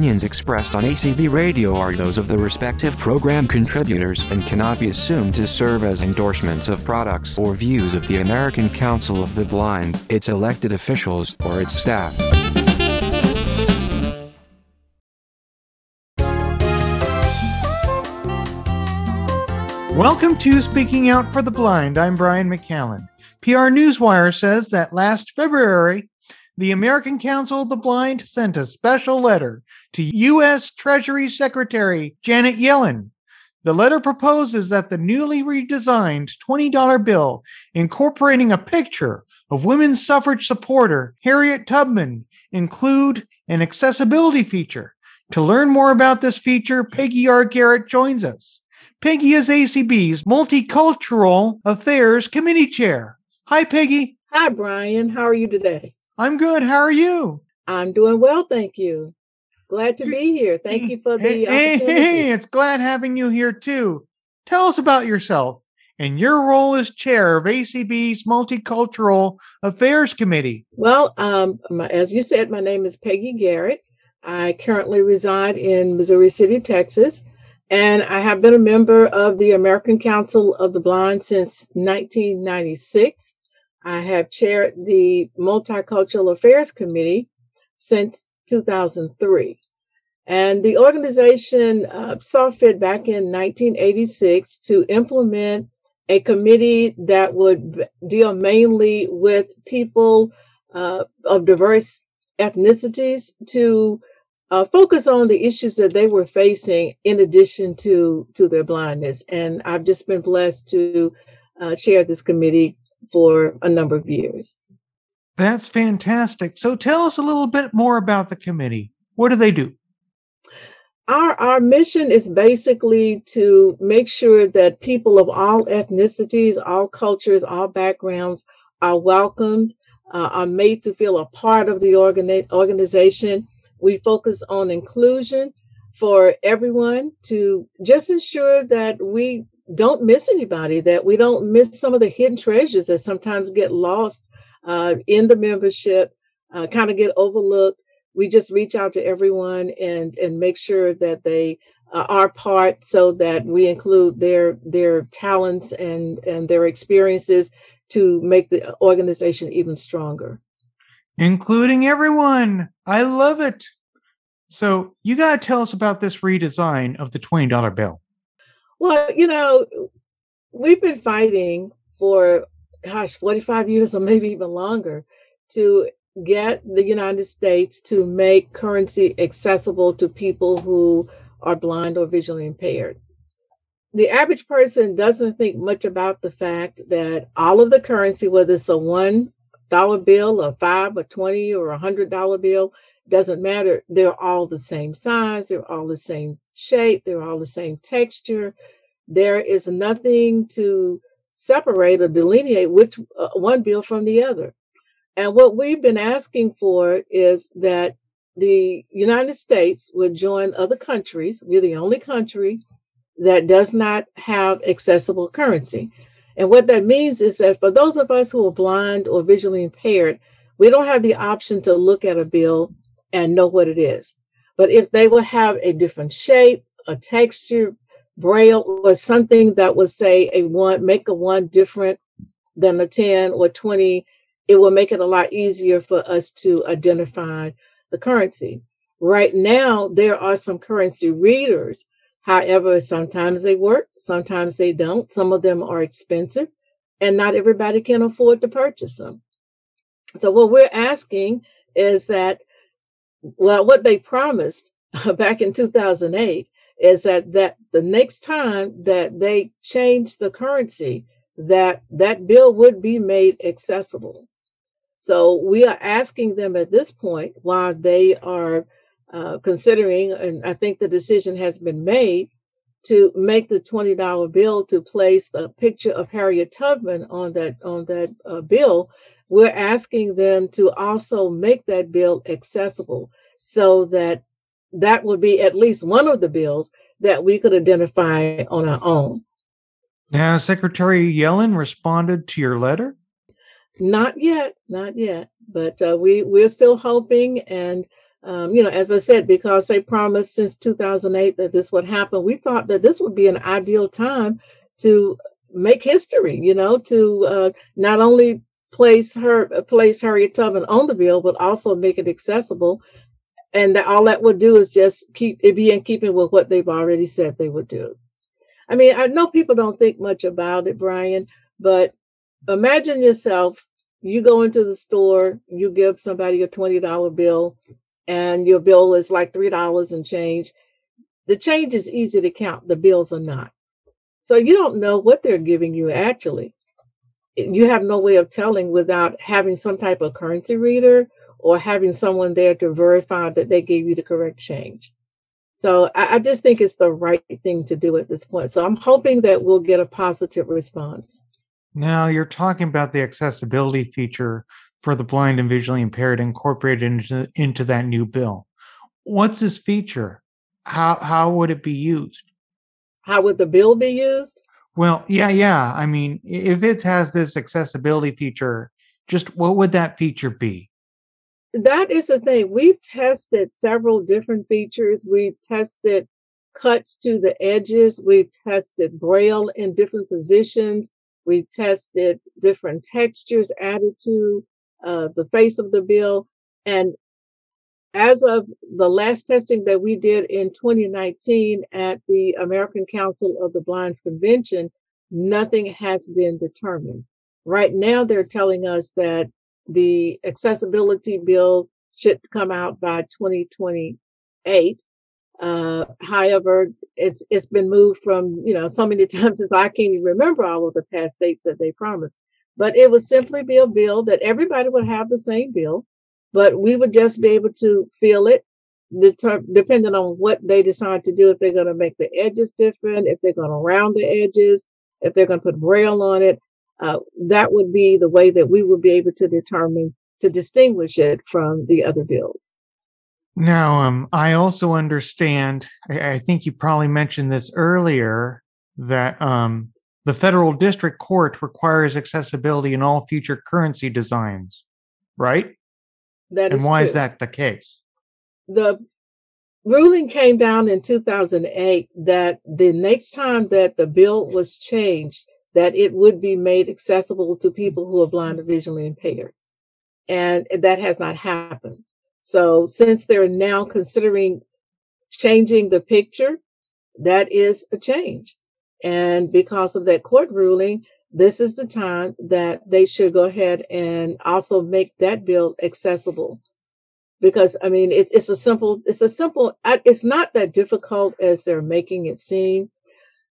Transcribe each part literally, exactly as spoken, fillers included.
opinions expressed on A C B Radio are those of the respective program contributors and cannot be assumed to serve as endorsements of products or views of the American Council of the Blind, its elected officials, or its staff. Welcome to Speaking Out for the Blind. I'm Brian McCallan. P R Newswire says that last February, the American Council of the Blind sent a special letter to U S Treasury Secretary Janet Yellen. The letter proposes that the newly redesigned twenty dollar bill incorporating a picture of women's suffrage supporter Harriet Tubman include an accessibility feature. To learn more about this feature, Peggy R. Garrett joins us. Peggy is A C B's Multicultural Affairs Committee Chair. Hi, Peggy. Hi, Brian. How are you today? I'm good. How are you? I'm doing well, thank you. Glad to be here. Thank you for the hey, opportunity. Hey, it's glad having you here, too. Tell us about yourself and your role as chair of A C B's Multicultural Affairs Committee. Well, um, my, as you said, my name is Peggy Garrett. I currently reside in Missouri City, Texas. And I have been a member of the American Council of the Blind since nineteen ninety-six. I have chaired the Multicultural Affairs Committee since two thousand three. And the organization uh, saw fit back in nineteen eighty-six to implement a committee that would deal mainly with people uh, of diverse ethnicities to Uh, focus on the issues that they were facing in addition to, to their blindness. And I've just been blessed to uh, chair this committee for a number of years. That's fantastic. So tell us a little bit more about the committee. What do they do? Our, our mission is basically to make sure that people of all ethnicities, all cultures, all backgrounds are welcomed, uh, are made to feel a part of the organ- organization. We focus on inclusion for everyone to just ensure that we don't miss anybody, that we don't miss some of the hidden treasures that sometimes get lost uh, in the membership, uh, kind of get overlooked. We just reach out to everyone and, and make sure that they uh, are part so that we include their their talents and, and their experiences to make the organization even stronger. Including everyone. I love it. So you got to tell us about this redesign of the twenty dollar bill. Well, you know, we've been fighting for, gosh, forty-five years or maybe even longer to get the United States to make currency accessible to people who are blind or visually impaired. The average person doesn't think much about the fact that all of the currency, whether it's a one dollar bill, a five, a twenty, or a hundred dollar bill, doesn't matter. They're all the same size. They're all the same shape. They're all the same texture. There is nothing to separate or delineate which uh, one bill from the other. And what we've been asking for is that the United States would join other countries. We're the only country that does not have accessible currency. And what that means is that for those of us who are blind or visually impaired, we don't have the option to look at a bill and know what it is. But if they would have a different shape, a texture, braille, or something that would say a one, make a one different than a ten or twenty, it will make it a lot easier for us to identify the currency. Right now, there are some currency readers. However, sometimes they work, sometimes they don't. Some of them are expensive, and not everybody can afford to purchase them. So what we're asking is that, well, what they promised back in two thousand eight is that, that the next time that they change the currency, that that bill would be made accessible. So we are asking them at this point, while they are Uh, considering, and I think the decision has been made to make the twenty dollar bill to place the picture of Harriet Tubman on that on that uh, bill, we're asking them to also make that bill accessible so that that would be at least one of the bills that we could identify on our own. Now, Secretary Yellen responded to your letter? Not yet, not yet, but uh, we, we're still hoping and Um, you know, as I said, because they promised since two thousand eight that this would happen, we thought that this would be an ideal time to make history, you know, to uh, not only place her, place Harriet Tubman on the bill, but also make it accessible. And that all that would do is just keep it be in keeping with what they've already said they would do. I mean, I know people don't think much about it, Brian, but imagine yourself, you go into the store, you give somebody a twenty dollar bill, and your bill is like three dollars and change. The change is easy to count. The bills are not. So you don't know what they're giving you actually. You have no way of telling without having some type of currency reader or having someone there to verify that they gave you the correct change. So I, I just think it's the right thing to do at this point. So I'm hoping that we'll get a positive response. Now you're talking about the accessibility feature for the blind and visually impaired incorporated into, into that new bill. What's this feature? How how would it be used? How would the bill be used? Well, yeah, yeah. I mean, if it has this accessibility feature, just what would that feature be? That is the thing. We've tested several different features. We've tested cuts to the edges. We've tested Braille in different positions. We've tested different textures added to Uh, the face of the bill. And as of the last testing that we did in twenty nineteen at the American Council of the Blind's convention, nothing has been determined. Right now, they're telling us that the accessibility bill should come out by twenty twenty-eight. Uh, however, it's, it's been moved from, you know, so many times since I can't even remember all of the past dates that they promised. But it would simply be a bill that everybody would have the same bill, but we would just be able to fill it deter- depending on what they decide to do, if they're going to make the edges different, if they're going to round the edges, if they're going to put Braille on it. Uh, that would be the way that we would be able to determine, to distinguish it from the other bills. Now, um, I also understand, I, I think you probably mentioned this earlier, that um the federal district court requires accessibility in all future currency designs, right? That is. And why is that the case? The ruling came down in two thousand eight that the next time that the bill was changed, that it would be made accessible to people who are blind or visually impaired. And that has not happened. So since they're now considering changing the picture, that is a change. And because of that court ruling, this is the time that they should go ahead and also make that bill accessible. Because, I mean, it, it's a simple, it's a simple, it's not that difficult as they're making it seem.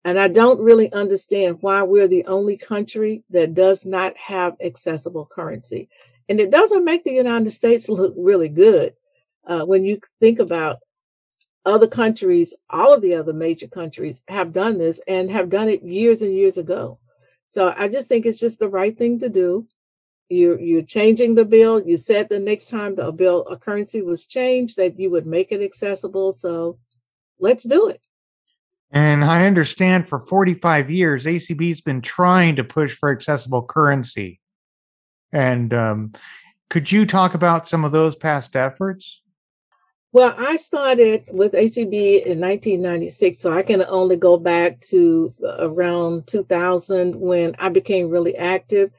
And I don't really understand why we're the only country that does not have accessible currency. And it doesn't make the United States look really good uh, when you think about other countries. All of the other major countries have done this and have done it years and years ago. So I just think it's just the right thing to do. You're, you're changing the bill. You said the next time the bill, a currency was changed, that you would make it accessible. So let's do it. And I understand for forty-five years, A C B's been trying to push for accessible currency. And um, could you talk about some of those past efforts? Well, I started with A C B in nineteen ninety-six, so I can only go back to around two thousand when I became really active.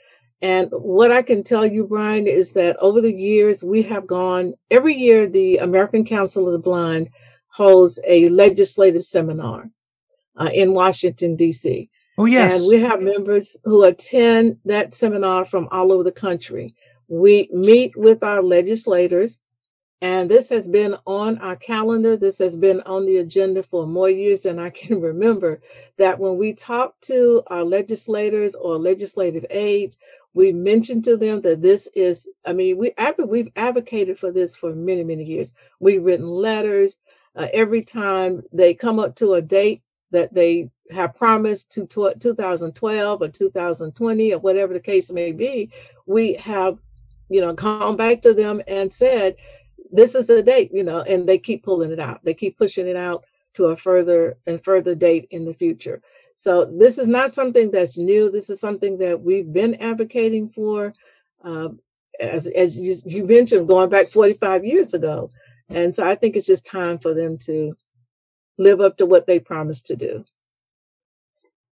And what I can tell you, Brian, is that over the years, we have gone, every year, the American Council of the Blind holds a legislative seminar uh, in Washington, D C. Oh, yes. And we have members who attend that seminar from all over the country. We meet with our legislators. And this has been on our calendar. This has been on the agenda for more years than I can remember, that when we talk to our legislators or legislative aides, we mention to them that this is, I mean, we, we've advocated for this for many, many years. We've written letters. Uh, every time they come up to a date that they have promised to tw- twenty twelve or two thousand twenty or whatever the case may be, we have, you know, gone back to them and said, this is the date, you know, and they keep pulling it out. They keep pushing it out to a further and further date in the future. So this is not something that's new. This is something that we've been advocating for, um, as as you, you mentioned, going back forty-five years ago. And so I think it's just time for them to live up to what they promised to do.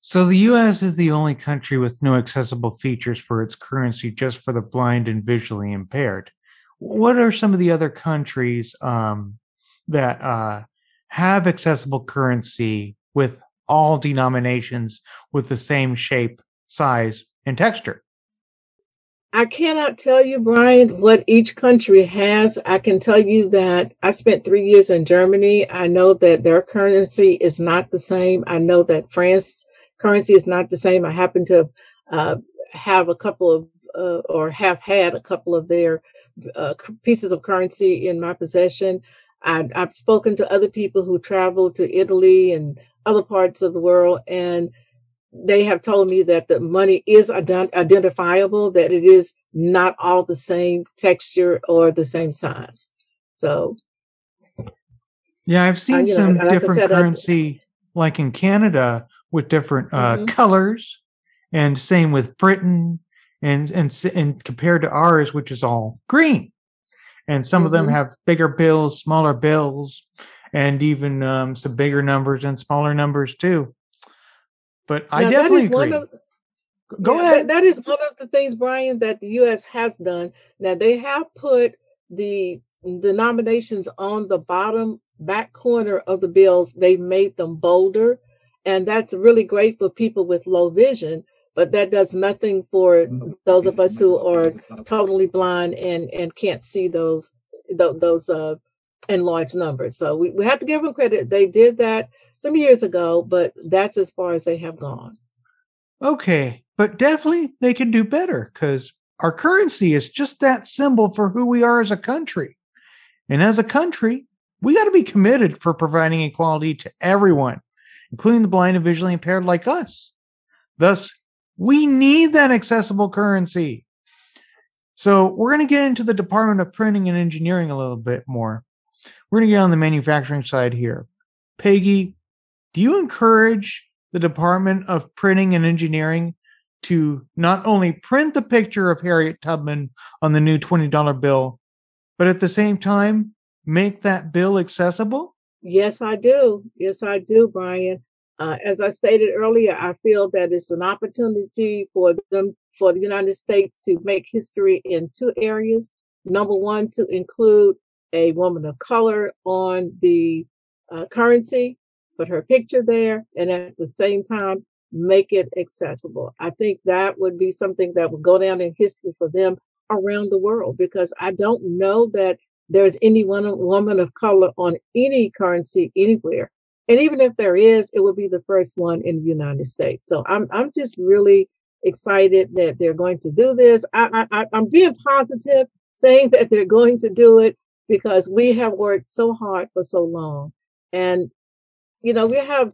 So the U S is the only country with no accessible features for its currency just for the blind and visually impaired. What are some of the other countries um, that uh, have accessible currency with all denominations with the same shape, size, and texture? I cannot tell you, Brian, what each country has. I can tell you that I spent three years in Germany. I know that their currency is not the same. I know that France's currency is not the same. I happen to uh, have a couple of, uh, or have had a couple of their uh, pieces of currency in my possession. I, I've spoken to other people who travel to Italy and other parts of the world, and they have told me that the money is ident- identifiable, that it is not all the same texture or the same size. So, yeah, I've seen I, some know, different currency, up. like in Canada, with different uh, mm-hmm. colors, and same with Britain, and and and compared to ours, which is all green, and some mm-hmm. of them have bigger bills, smaller bills, and even um, some bigger numbers and smaller numbers too. But I now, definitely agree. One of, Go yeah, ahead. That, that is one of the things, Brian, that the U S has done. Now, they have put the denominations on the bottom back corner of the bills. They made them bolder, and that's really great for people with low vision, but that does nothing for those of us who are totally blind and, and can't see those th- those uh, in large numbers. So we, we have to give them credit. They did that some years ago, but that's as far as they have gone. Okay, but definitely they can do better because our currency is just that symbol for who we are as a country. And as a country, we got to be committed for providing equality to everyone, including the blind and visually impaired like us. Thus, we need that accessible currency. So we're going to get into the Department of Printing and Engineering a little bit more. We're going to get on the manufacturing side here. Peggy, do you encourage the Department of Printing and Engineering to not only print the picture of Harriet Tubman on the new twenty dollar bill, but at the same time, make that bill accessible? Yes, I do. Yes, I do, Brian. Uh, as I stated earlier, I feel that it's an opportunity for them, for the United States to make history in two areas. Number one, to include a woman of color on the Uh, currency, put her picture there, and at the same time, make it accessible. I think that would be something that would go down in history for them around the world, because I don't know that there's any one woman of color on any currency anywhere. And even if there is, it would be the first one in the United States. So I'm I'm just really excited that they're going to do this. I, I, I'm being positive, saying that they're going to do it because we have worked so hard for so long. And, you know, we have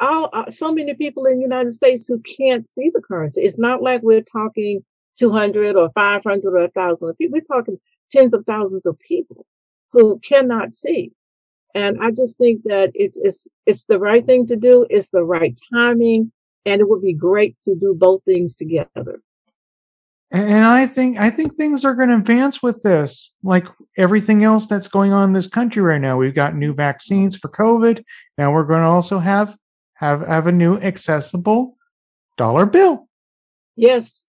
all, uh, so many people in the United States who can't see the currency. It's not like we're talking two hundred or five hundred or one thousand people. We're talking tens of thousands of people who cannot see. And I just think that it's, it's, it's the right thing to do. It's the right timing. And it would be great to do both things together. And I think I think things are going to advance with this, like everything else that's going on in this country right now. We've got new vaccines for COVID. Now we're going to also have have, have a new accessible dollar bill. Yes.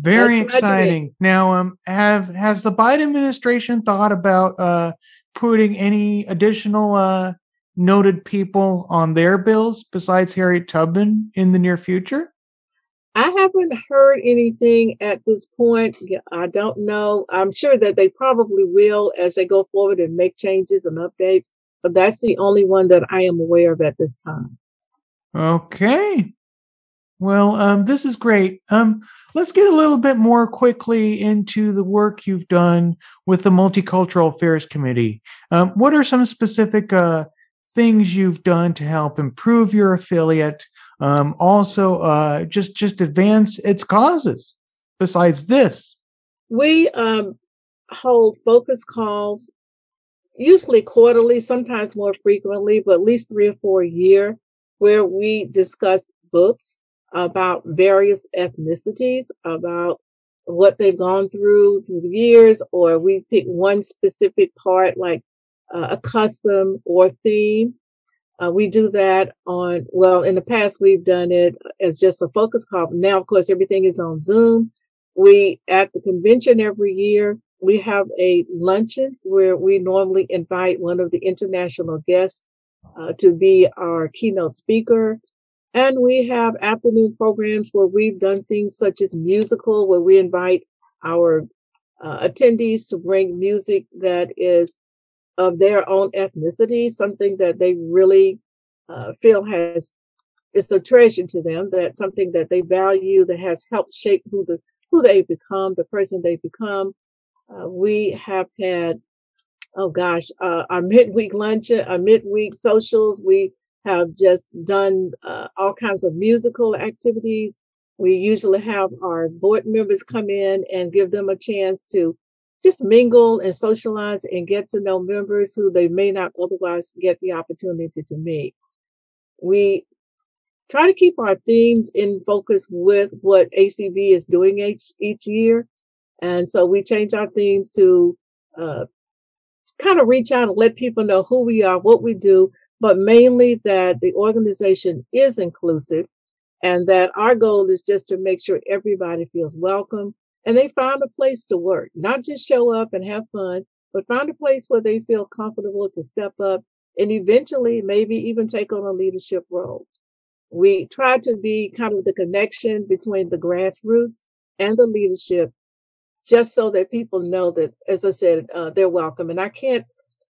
Very that's exciting. Now, um, have has the Biden administration thought about uh, putting any additional uh, noted people on their bills besides Harriet Tubman in the near future? I haven't heard anything at this point. I don't know. I'm sure that they probably will as they go forward and make changes and updates, but that's the only one that I am aware of at this time. Okay. Well, um, this is great. Um, let's get a little bit more quickly into the work you've done with the Multicultural Affairs Committee. Um, what are some specific uh, things you've done to help improve your affiliate? Um, also, uh, just, just advance its causes besides this? We um, hold focus calls, usually quarterly, sometimes more frequently, but at least three or four a year, where we discuss books about various ethnicities, about what they've gone through through the years, or we pick one specific part like uh, a custom or theme. Uh, we do that on, well, in the past, we've done it as just a focus call. Now, of course, everything is on Zoom. We, at the convention every year, we have a luncheon where we normally invite one of the international guests uh, to be our keynote speaker. And we have afternoon programs where we've done things such as musical, where we invite our uh, attendees to bring music that is of their own ethnicity, something that they really uh, feel has, it's a treasure to them, that's something that they value, that has helped shape who the, who they've become, the person they've become. Uh, we have had, oh gosh, uh, our midweek luncheon, our midweek socials. We have just done uh, all kinds of musical activities. We usually have our board members come in and give them a chance to just mingle and socialize and get to know members who they may not otherwise get the opportunity to meet. We try to keep our themes in focus with what A C B is doing each, each year. And so we change our themes to uh, kind of reach out and let people know who we are, what we do, but mainly that the organization is inclusive and that our goal is just to make sure everybody feels welcome. And they found a place to work, not just show up and have fun, but find a place where they feel comfortable to step up and eventually maybe even take on a leadership role. We try to be kind of the connection between the grassroots and the leadership, just so that people know that, as I said, uh, they're welcome. And I can't,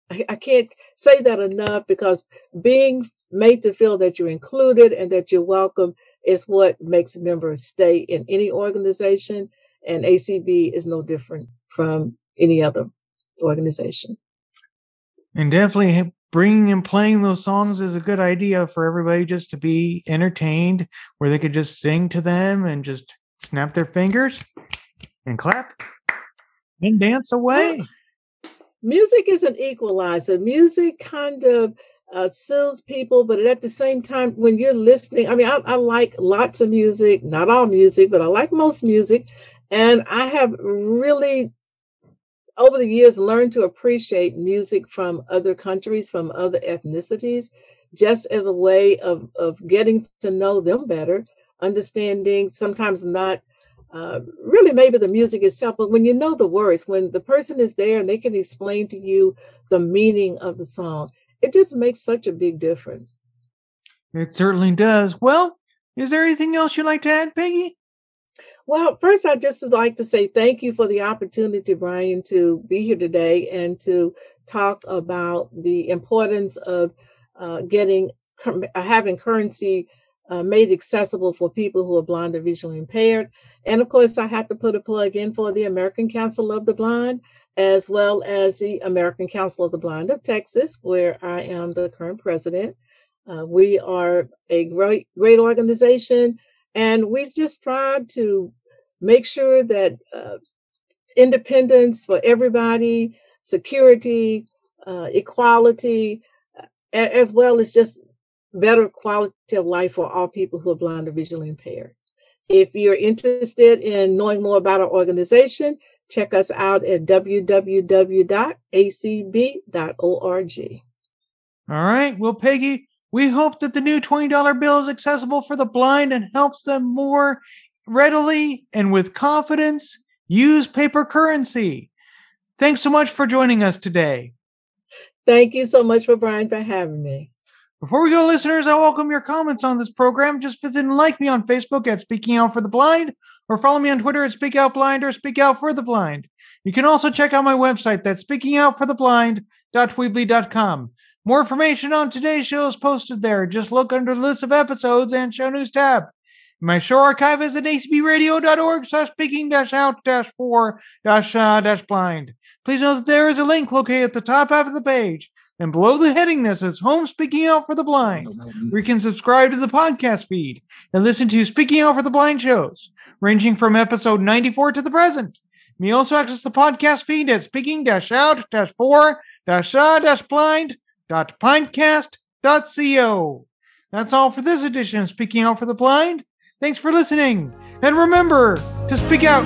I, I can't say that enough, because being made to feel that you're included and that you're welcome is what makes members stay in any organization. And A C B is no different from any other organization. And definitely bringing and playing those songs is a good idea for everybody just to be entertained, where they could just sing to them and just snap their fingers and clap and dance away. Music is an equalizer. Music kind of uh, soothes people, but at the same time, when you're listening, I mean, I, I like lots of music, not all music, but I like most music. And I have really, over the years, learned to appreciate music from other countries, from other ethnicities, just as a way of, of getting to know them better, understanding, sometimes not uh, really maybe the music itself, but when you know the words, when the person is there and they can explain to you the meaning of the song, it just makes such a big difference. It certainly does. Well, is there anything else you'd like to add, Peggy? Well, first, I'd just like to say thank you for the opportunity, Brian, to be here today and to talk about the importance of uh, getting having currency uh, made accessible for people who are blind or visually impaired. And of course, I have to put a plug in for the American Council of the Blind, as well as the American Council of the Blind of Texas, where I am the current president. Uh, we are a great, great organization, and we just try to make sure that uh, independence for everybody, security, uh, equality, as well as just better quality of life for all people who are blind or visually impaired. If you're interested in knowing more about our organization, check us out at w w w dot a c b dot org. All right. Well, Peggy, we hope that the new twenty dollar bill is accessible for the blind and helps them more readily and with confidence use paper currency. Thanks so much for joining us today. Thank you so much, for Brian, for having me. Before we go, listeners, I welcome your comments on this program. Just visit and like me on Facebook at Speaking Out for the Blind, or follow me on Twitter at Speak Out Blind or Speak Out for the Blind. You can also check out my website, that's speaking out for the blind dot weebly dot com. More information on today's show is posted there. Just look under the list of episodes and show news tab. My show archive is at a c b radio dot org slash speaking dash out dash for dash blind. Please note that there is a link located at the top half of the page, and below the heading that says Home Speaking Out for the Blind, where you can subscribe to the podcast feed and listen to Speaking Out for the Blind shows, ranging from episode ninety-four to the present. You may also access the podcast feed at speaking out for dash blind dot pinecast dot co. That's all for this edition of Speaking Out for the Blind. Thanks for listening, and remember to speak out.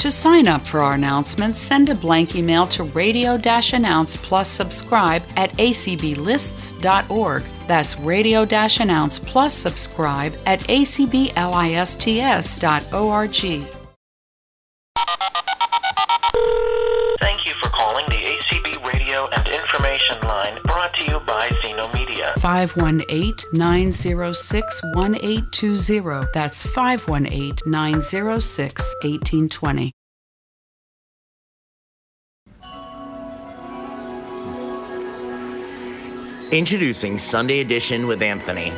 To sign up for our announcements, send a blank email to radio-announce plus subscribe at a c b lists dot org. That's radio-announce plus subscribe at a c b lists dot org. Thank you for calling the A C B Radio and Information Line, brought to you by Zeno Media. five one eight, nine zero six, one eight two zero. That's five one eight, nine zero six, one eight two zero. Introducing Sunday Edition with Anthony,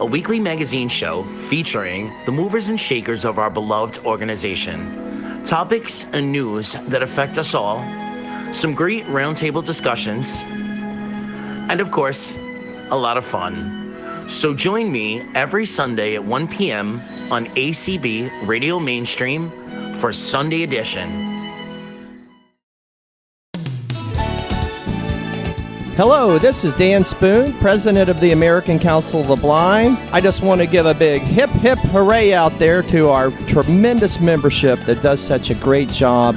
a weekly magazine show featuring the movers and shakers of our beloved organization, topics and news that affect us all, some great roundtable discussions, and of course, a lot of fun. So join me every Sunday at one p.m. on A C B Radio Mainstream for Sunday Edition. Hello, this is Dan Spoon, President of the American Council of the Blind. I just want to give a big hip, hip, hooray out there to our tremendous membership that does such a great job.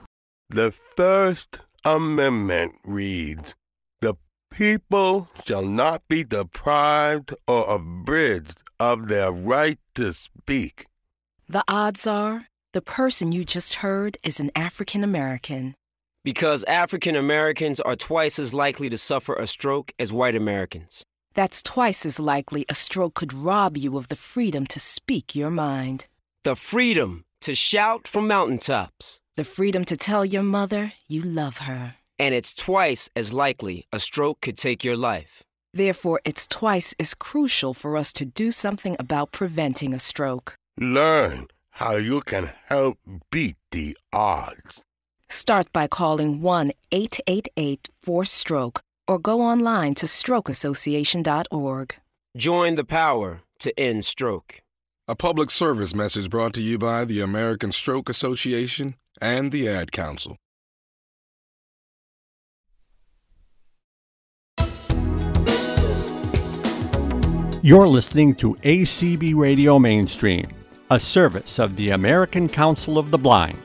The First Amendment reads, "The people shall not be deprived or abridged of their right to speak." The odds are the person you just heard is an African American. Because African Americans are twice as likely to suffer a stroke as white Americans. That's twice as likely a stroke could rob you of the freedom to speak your mind. The freedom to shout from mountaintops. The freedom to tell your mother you love her. And it's twice as likely a stroke could take your life. Therefore, it's twice as crucial for us to do something about preventing a stroke. Learn how you can help beat the odds. Start by calling one eight eight eight four stroke or go online to stroke association dot org. Join the power to end stroke. A public service message brought to you by the American Stroke Association and the Ad Council. You're listening to A C B Radio Mainstream, a service of the American Council of the Blind.